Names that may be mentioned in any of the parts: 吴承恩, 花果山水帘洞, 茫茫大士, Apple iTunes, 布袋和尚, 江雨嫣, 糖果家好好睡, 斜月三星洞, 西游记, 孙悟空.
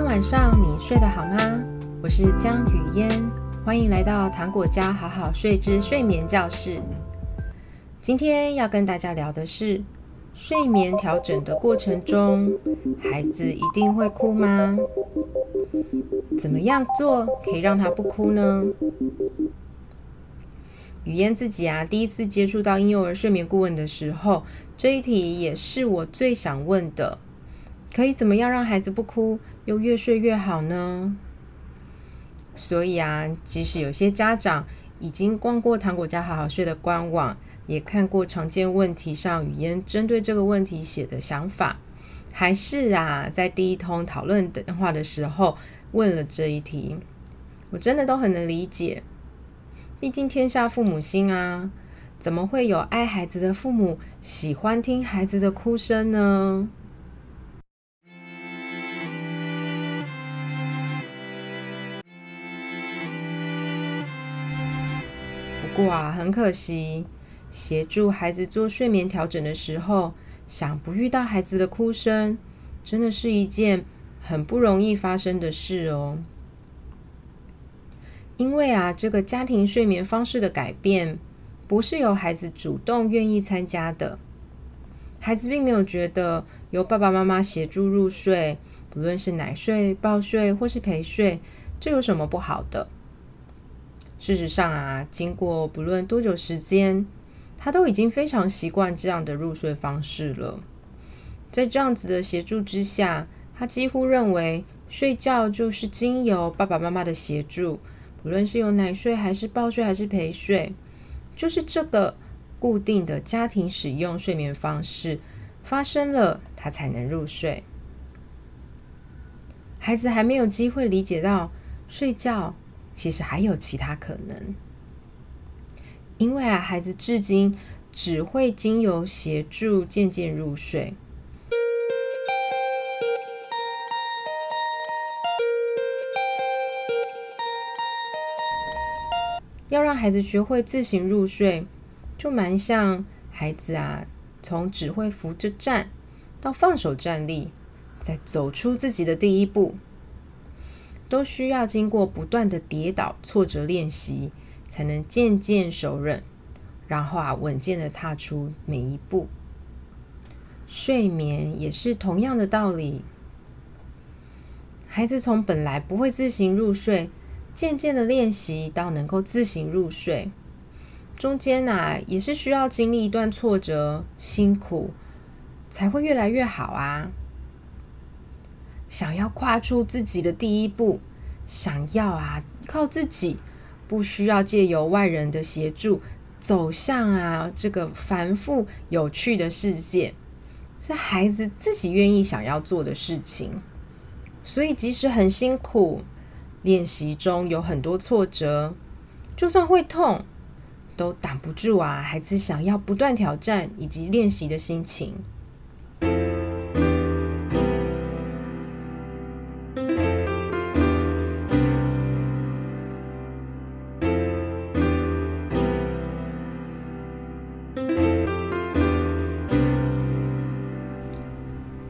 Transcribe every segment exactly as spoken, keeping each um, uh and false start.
天晚上你睡得好吗？我是江雨嫣，欢迎来到糖果家好好睡之睡眠教室。今天要跟大家聊的是，睡眠调整的过程中，孩子一定会哭吗？怎么样做可以让他不哭呢？雨嫣自己啊，第一次接触到婴幼儿睡眠顾问的时候，这一题也是我最想问的。可以怎么样让孩子不哭，又越睡越好呢？所以啊，即使有些家长已经逛过糖果家好好睡的官网，也看过常见问题上语言针对这个问题写的想法，还是啊，在第一通讨论电话的时候问了这一题，我真的都很能理解。毕竟天下父母心啊，怎么会有爱孩子的父母喜欢听孩子的哭声呢？不过啊，很可惜，协助孩子做睡眠调整的时候，想不遇到孩子的哭声，真的是一件很不容易发生的事哦。因为啊，这个家庭睡眠方式的改变，不是由孩子主动愿意参加的。孩子并没有觉得由爸爸妈妈协助入睡，不论是奶睡、抱睡或是陪睡，这有什么不好的？事实上啊，经过不论多久时间，他都已经非常习惯这样的入睡方式了。在这样子的协助之下，他几乎认为睡觉就是经由爸爸妈妈的协助，不论是有奶睡还是抱睡还是陪睡，就是这个固定的家庭使用睡眠方式发生了，他才能入睡。孩子还没有机会理解到睡觉其实还有其他可能，因为啊，孩子至今只会经由协助渐渐入睡。要让孩子学会自行入睡，就蛮像孩子啊，从只会扶着站到放手站立，再走出自己的第一步，都需要经过不断的跌倒挫折练习，才能渐渐熟稔，然后啊，稳健的踏出每一步。睡眠也是同样的道理，孩子从本来不会自行入睡，渐渐的练习到能够自行入睡，中间啊，也是需要经历一段挫折辛苦，才会越来越好啊。想要跨出自己的第一步，想要啊靠自己，不需要借由外人的协助走向啊这个繁复有趣的世界，是孩子自己愿意想要做的事情。所以即使很辛苦，练习中有很多挫折，就算会痛，都挡不住啊孩子想要不断挑战以及练习的心情。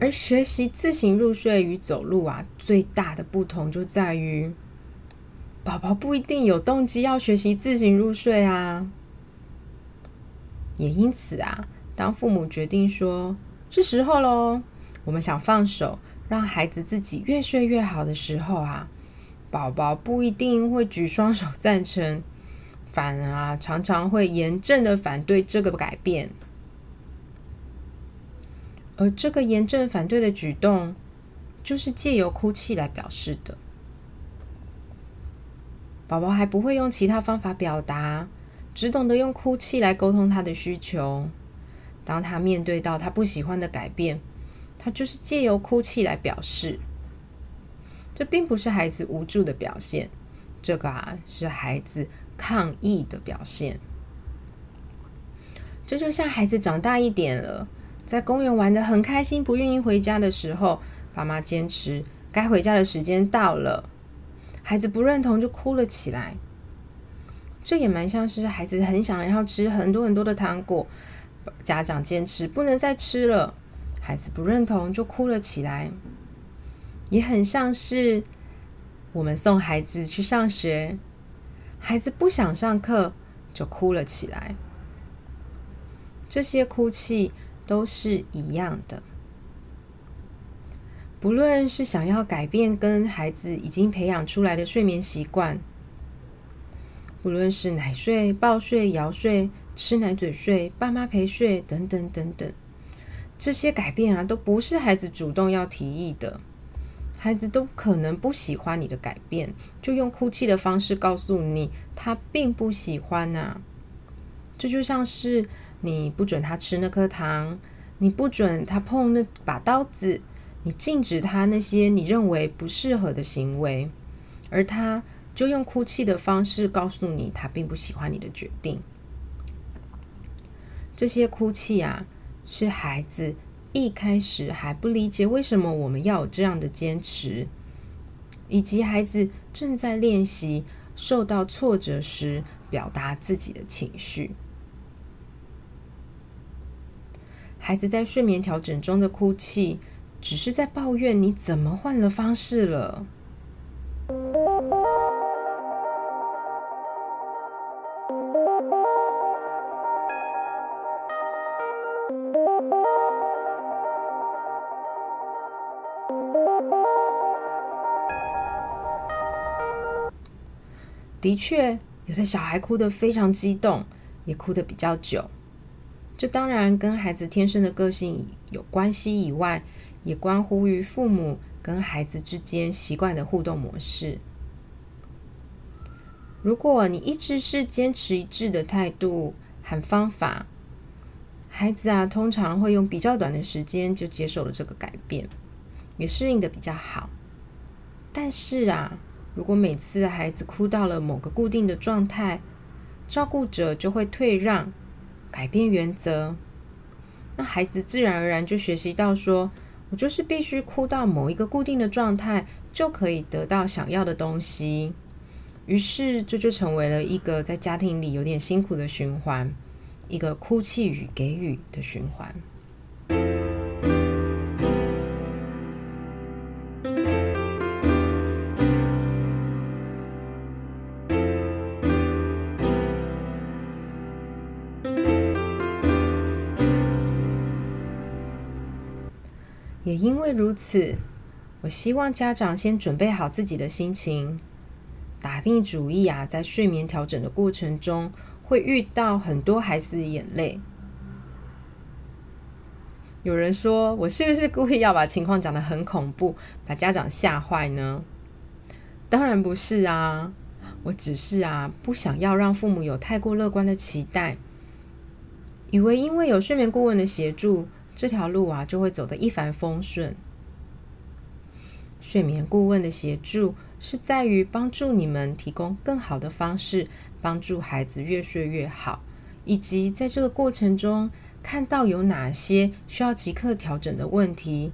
而学习自行入睡与走路啊，最大的不同就在于，宝宝不一定有动机要学习自行入睡啊。也因此啊，当父母决定说是时候咯，我们想放手，让孩子自己越睡越好的时候啊，宝宝不一定会举双手赞成，反而啊，常常会严正的反对这个改变。而这个严正反对的举动，就是借由哭泣来表示的。宝宝还不会用其他方法表达，只懂得用哭泣来沟通他的需求。当他面对到他不喜欢的改变，他就是借由哭泣来表示。这并不是孩子无助的表现，这个啊，是孩子抗议的表现。这就像孩子长大一点了，在公园玩得很开心，不愿意回家的时候，爸妈坚持该回家的时间到了，孩子不认同就哭了起来。这也蛮像是孩子很想要吃很多很多的糖果，家长坚持不能再吃了，孩子不认同就哭了起来。也很像是我们送孩子去上学，孩子不想上课就哭了起来。这些哭泣都是一样的，不论是想要改变跟孩子已经培养出来的睡眠习惯，不论是奶睡、抱睡、摇睡、吃奶嘴睡、爸妈陪睡等等等等，这些改变啊，都不是孩子主动要提议的，孩子都可能不喜欢你的改变，就用哭泣的方式告诉你他并不喜欢啊。这就像是你不准他吃那颗糖，你不准他碰那把刀子，你禁止他那些你认为不适合的行为，而他就用哭泣的方式告诉你他并不喜欢你的决定。这些哭泣啊，是孩子一开始还不理解为什么我们要有这样的坚持，以及孩子正在练习受到挫折时表达自己的情绪。孩子在睡眠调整中的哭泣，只是在抱怨你怎么换了方式了。的确，有些小孩哭得非常激动，也哭得比较久。这当然跟孩子天生的个性有关系以外，也关乎于父母跟孩子之间习惯的互动模式。如果你一直是坚持一致的态度和方法，孩子啊通常会用比较短的时间就接受了这个改变，也适应的比较好。但是啊，如果每次孩子哭到了某个固定的状态，照顾者就会退让，改变原则，那孩子自然而然就学习到说，我就是必须哭到某一个固定的状态就可以得到想要的东西。于是这就成为了一个在家庭里有点辛苦的循环，一个哭泣与给予的循环。也因为如此，我希望家长先准备好自己的心情，打定主意啊，在睡眠调整的过程中，会遇到很多孩子的眼泪。有人说，我是不是故意要把情况讲得很恐怖，把家长吓坏呢？当然不是啊，我只是啊，不想要让父母有太过乐观的期待，以为因为有睡眠顾问的协助，这条路啊就会走得一帆风顺。睡眠顾问的协助是在于帮助你们提供更好的方式，帮助孩子越睡越好，以及在这个过程中看到有哪些需要即刻调整的问题，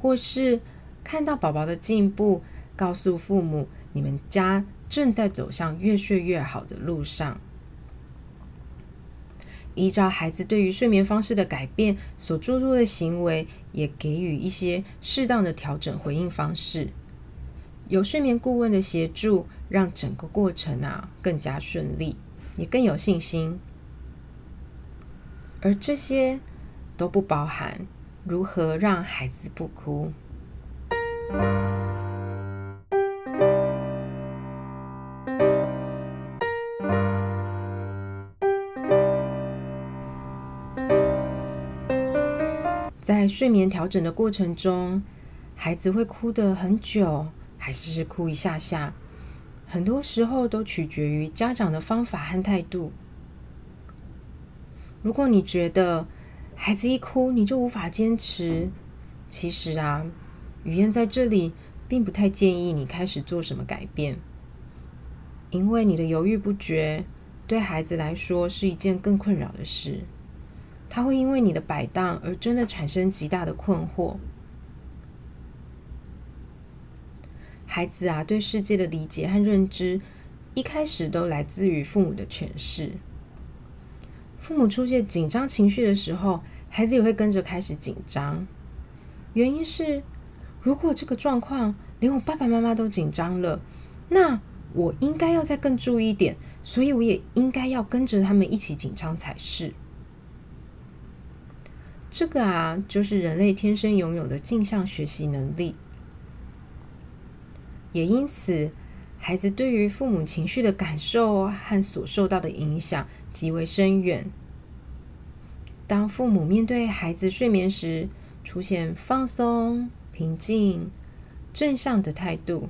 或是看到宝宝的进步，告诉父母你们家正在走向越睡越好的路上。依照孩子对于睡眠方式的改变所做出的行为，也给予一些适当的调整回应方式。有睡眠顾问的协助，让整个过程啊更加顺利，也更有信心。而这些都不包含如何让孩子不哭。在睡眠调整的过程中，孩子会哭得很久，还是哭一下下，很多时候都取决于家长的方法和态度。如果你觉得孩子一哭你就无法坚持，其实啊，雨燕在这里并不太建议你开始做什么改变，因为你的犹豫不决对孩子来说是一件更困扰的事。他会因为你的摆荡而真的产生极大的困惑。孩子啊，对世界的理解和认知，一开始都来自于父母的诠释。父母出现紧张情绪的时候，孩子也会跟着开始紧张。原因是如果这个状况连我爸爸妈妈都紧张了，那我应该要再更注意一点，所以我也应该要跟着他们一起紧张才是。这个啊，就是人类天生拥有的镜像学习能力。也因此，孩子对于父母情绪的感受和所受到的影响极为深远。当父母面对孩子睡眠时，出现放松、平静、正向的态度，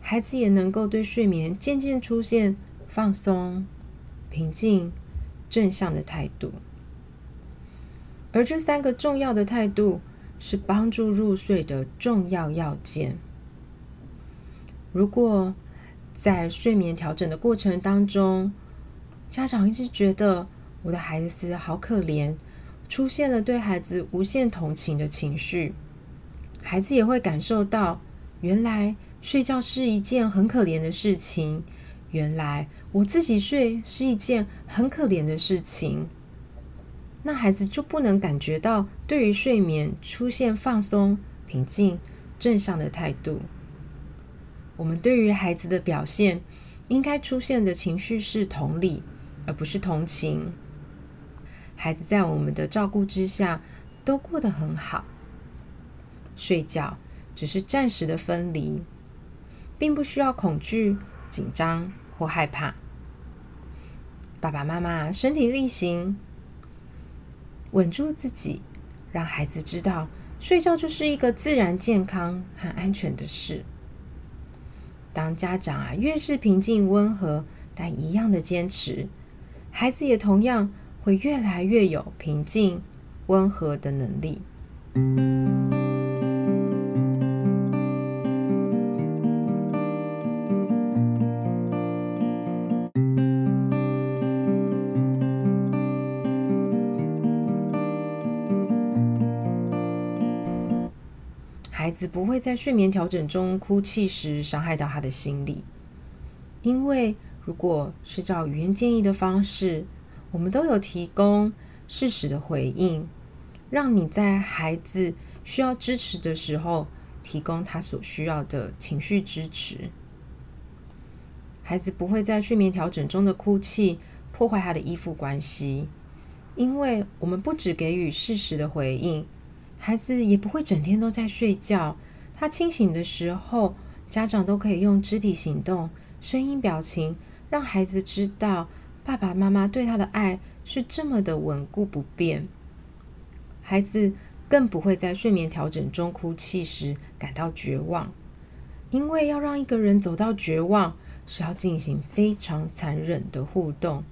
孩子也能够对睡眠渐渐出现放松、平静、正向的态度。而这三个重要的态度是帮助入睡的重要要件。如果在睡眠调整的过程当中，家长一直觉得我的孩子好可怜，出现了对孩子无限同情的情绪，孩子也会感受到，原来睡觉是一件很可怜的事情，原来我自己睡是一件很可怜的事情。那孩子就不能感觉到对于睡眠出现放松、平静、正向的态度。我们对于孩子的表现应该出现的情绪是同理，而不是同情。孩子在我们的照顾之下都过得很好，睡觉只是暂时的分离，并不需要恐惧、紧张或害怕。爸爸妈妈身体力行，稳住自己，让孩子知道睡觉就是一个自然、健康和安全的事。当家长啊，越是平静温和但一样的坚持，孩子也同样会越来越有平静温和的能力。孩子不会在睡眠调整中哭泣时伤害到他的心理，因为如果是照语言建议的方式，我们都有提供适时的回应，让你在孩子需要支持的时候提供他所需要的情绪支持。孩子不会在睡眠调整中的哭泣破坏他的依附关系，因为我们不只给予适时的回应，孩子也不会整天都在睡觉，他清醒的时候，家长都可以用肢体行动、声音、表情，让孩子知道爸爸妈妈对他的爱是这么的稳固不变。孩子更不会在睡眠调整中哭泣时感到绝望，因为要让一个人走到绝望，是要进行非常残忍的互动，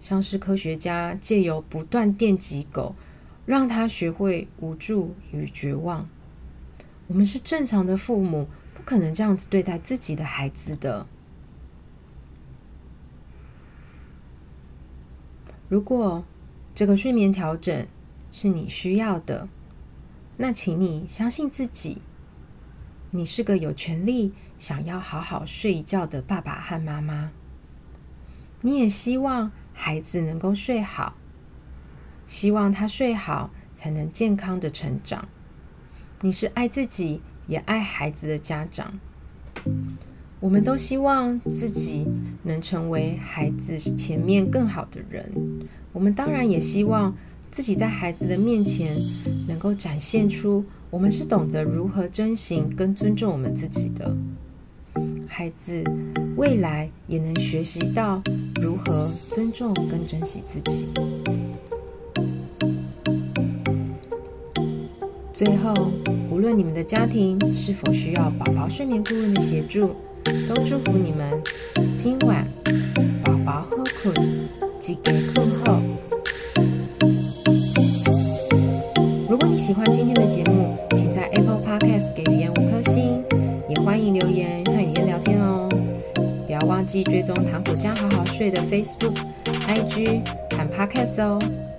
像是科学家借由不断电击狗，让他学会无助与绝望。我们是正常的父母，不可能这样子对待自己的孩子的。如果这个睡眠调整是你需要的，那请你相信自己，你是个有权利想要好好睡一觉的爸爸和妈妈。你也希望孩子能够睡好，希望他睡好才能健康的成长。你是爱自己也爱孩子的家长，我们都希望自己能成为孩子前面更好的人，我们当然也希望自己在孩子的面前能够展现出我们是懂得如何珍惜跟尊重我们自己的。孩子未来也能学习到如何尊重跟珍惜自己。最后，无论你们的家庭是否需要宝宝睡眠顾问的协助，都祝福你们今晚宝宝好困，一觉困好。如果你喜欢今天的节目，请在 Apple Podcast 给语言五颗星，也欢迎留言和语言聊天哦。不要忘记追踪糖果家好好睡的 Facebook、I G 和 Podcast 哦。